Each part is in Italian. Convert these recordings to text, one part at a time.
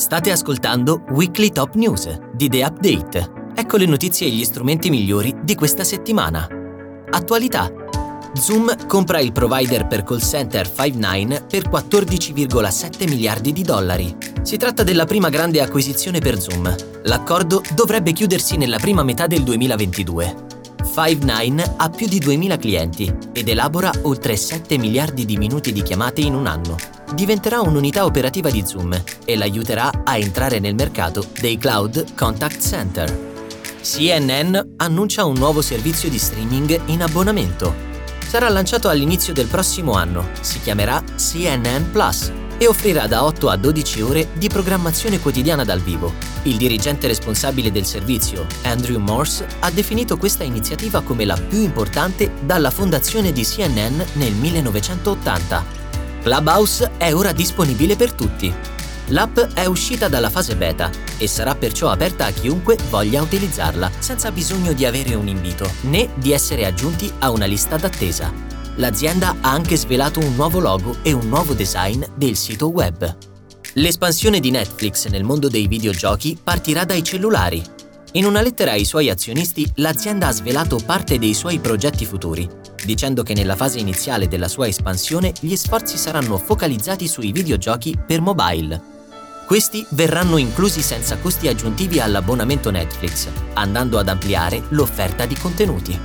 State ascoltando Weekly Top News di The Update. Ecco le notizie e gli strumenti migliori di questa settimana. Attualità. Zoom compra il provider per call center Five9 per $14,7 miliardi. Si tratta della prima grande acquisizione per Zoom. L'accordo dovrebbe chiudersi nella prima metà del 2022. Five9 ha più di 2000 clienti ed elabora oltre 7 miliardi di minuti di chiamate in un anno. Diventerà un'unità operativa di Zoom e l'aiuterà a entrare nel mercato dei cloud contact center. CNN annuncia un nuovo servizio di streaming in abbonamento. Sarà lanciato all'inizio del prossimo anno, si chiamerà CNN Plus e offrirà da 8 a 12 ore di programmazione quotidiana dal vivo. Il dirigente responsabile del servizio, Andrew Morse, ha definito questa iniziativa come la più importante dalla fondazione di CNN nel 1980. Clubhouse è ora disponibile per tutti. L'app è uscita dalla fase beta e sarà perciò aperta a chiunque voglia utilizzarla, senza bisogno di avere un invito né di essere aggiunti a una lista d'attesa. L'azienda ha anche svelato un nuovo logo e un nuovo design del sito web. L'espansione di Netflix nel mondo dei videogiochi partirà dai cellulari. In una lettera ai suoi azionisti, l'azienda ha svelato parte dei suoi progetti futuri, dicendo che nella fase iniziale della sua espansione gli sforzi saranno focalizzati sui videogiochi per mobile. Questi verranno inclusi senza costi aggiuntivi all'abbonamento Netflix, andando ad ampliare l'offerta di contenuti.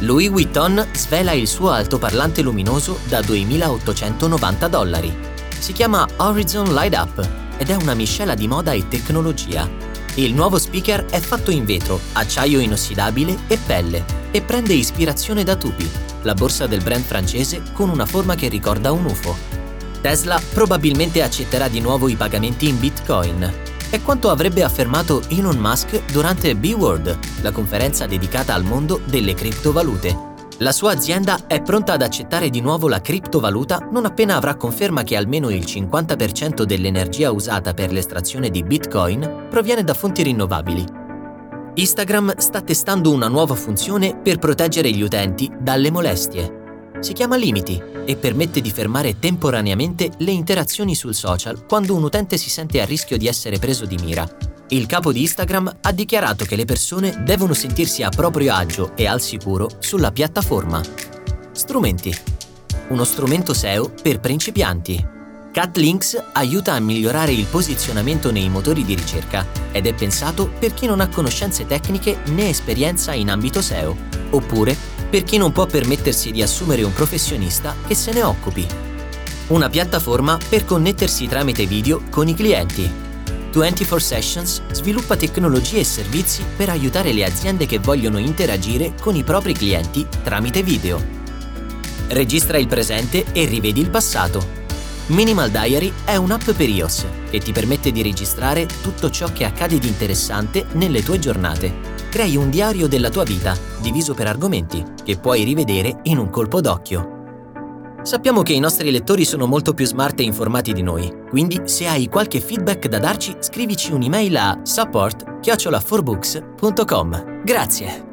Louis Vuitton svela il suo altoparlante luminoso da $2.890. Si chiama Horizon Light Up ed è una miscela di moda e tecnologia. Il nuovo speaker è fatto in vetro, acciaio inossidabile e pelle e prende ispirazione da Tupi, la borsa del brand francese con una forma che ricorda un UFO. Tesla probabilmente accetterà di nuovo i pagamenti in Bitcoin. È quanto avrebbe affermato Elon Musk durante B-World, la conferenza dedicata al mondo delle criptovalute. La sua azienda è pronta ad accettare di nuovo la criptovaluta non appena avrà conferma che almeno il 50% dell'energia usata per l'estrazione di Bitcoin proviene da fonti rinnovabili. Instagram sta testando una nuova funzione per proteggere gli utenti dalle molestie. Si chiama Limiti e permette di fermare temporaneamente le interazioni sul social quando un utente si sente a rischio di essere preso di mira. Il capo di Instagram ha dichiarato che le persone devono sentirsi a proprio agio e al sicuro sulla piattaforma. Strumenti. Uno strumento SEO per principianti. Catlinks aiuta a migliorare il posizionamento nei motori di ricerca ed è pensato per chi non ha conoscenze tecniche né esperienza in ambito SEO, oppure per chi non può permettersi di assumere un professionista che se ne occupi. Una piattaforma per connettersi tramite video con i clienti. 24 Sessions sviluppa tecnologie e servizi per aiutare le aziende che vogliono interagire con i propri clienti tramite video. Registra il presente e rivedi il passato. Minimal Diary è un'app per iOS che ti permette di registrare tutto ciò che accade di interessante nelle tue giornate. Crei un diario della tua vita, diviso per argomenti, che puoi rivedere in un colpo d'occhio. Sappiamo che i nostri lettori sono molto più smart e informati di noi, quindi se hai qualche feedback da darci, scrivici un'email a support@4books.com. Grazie!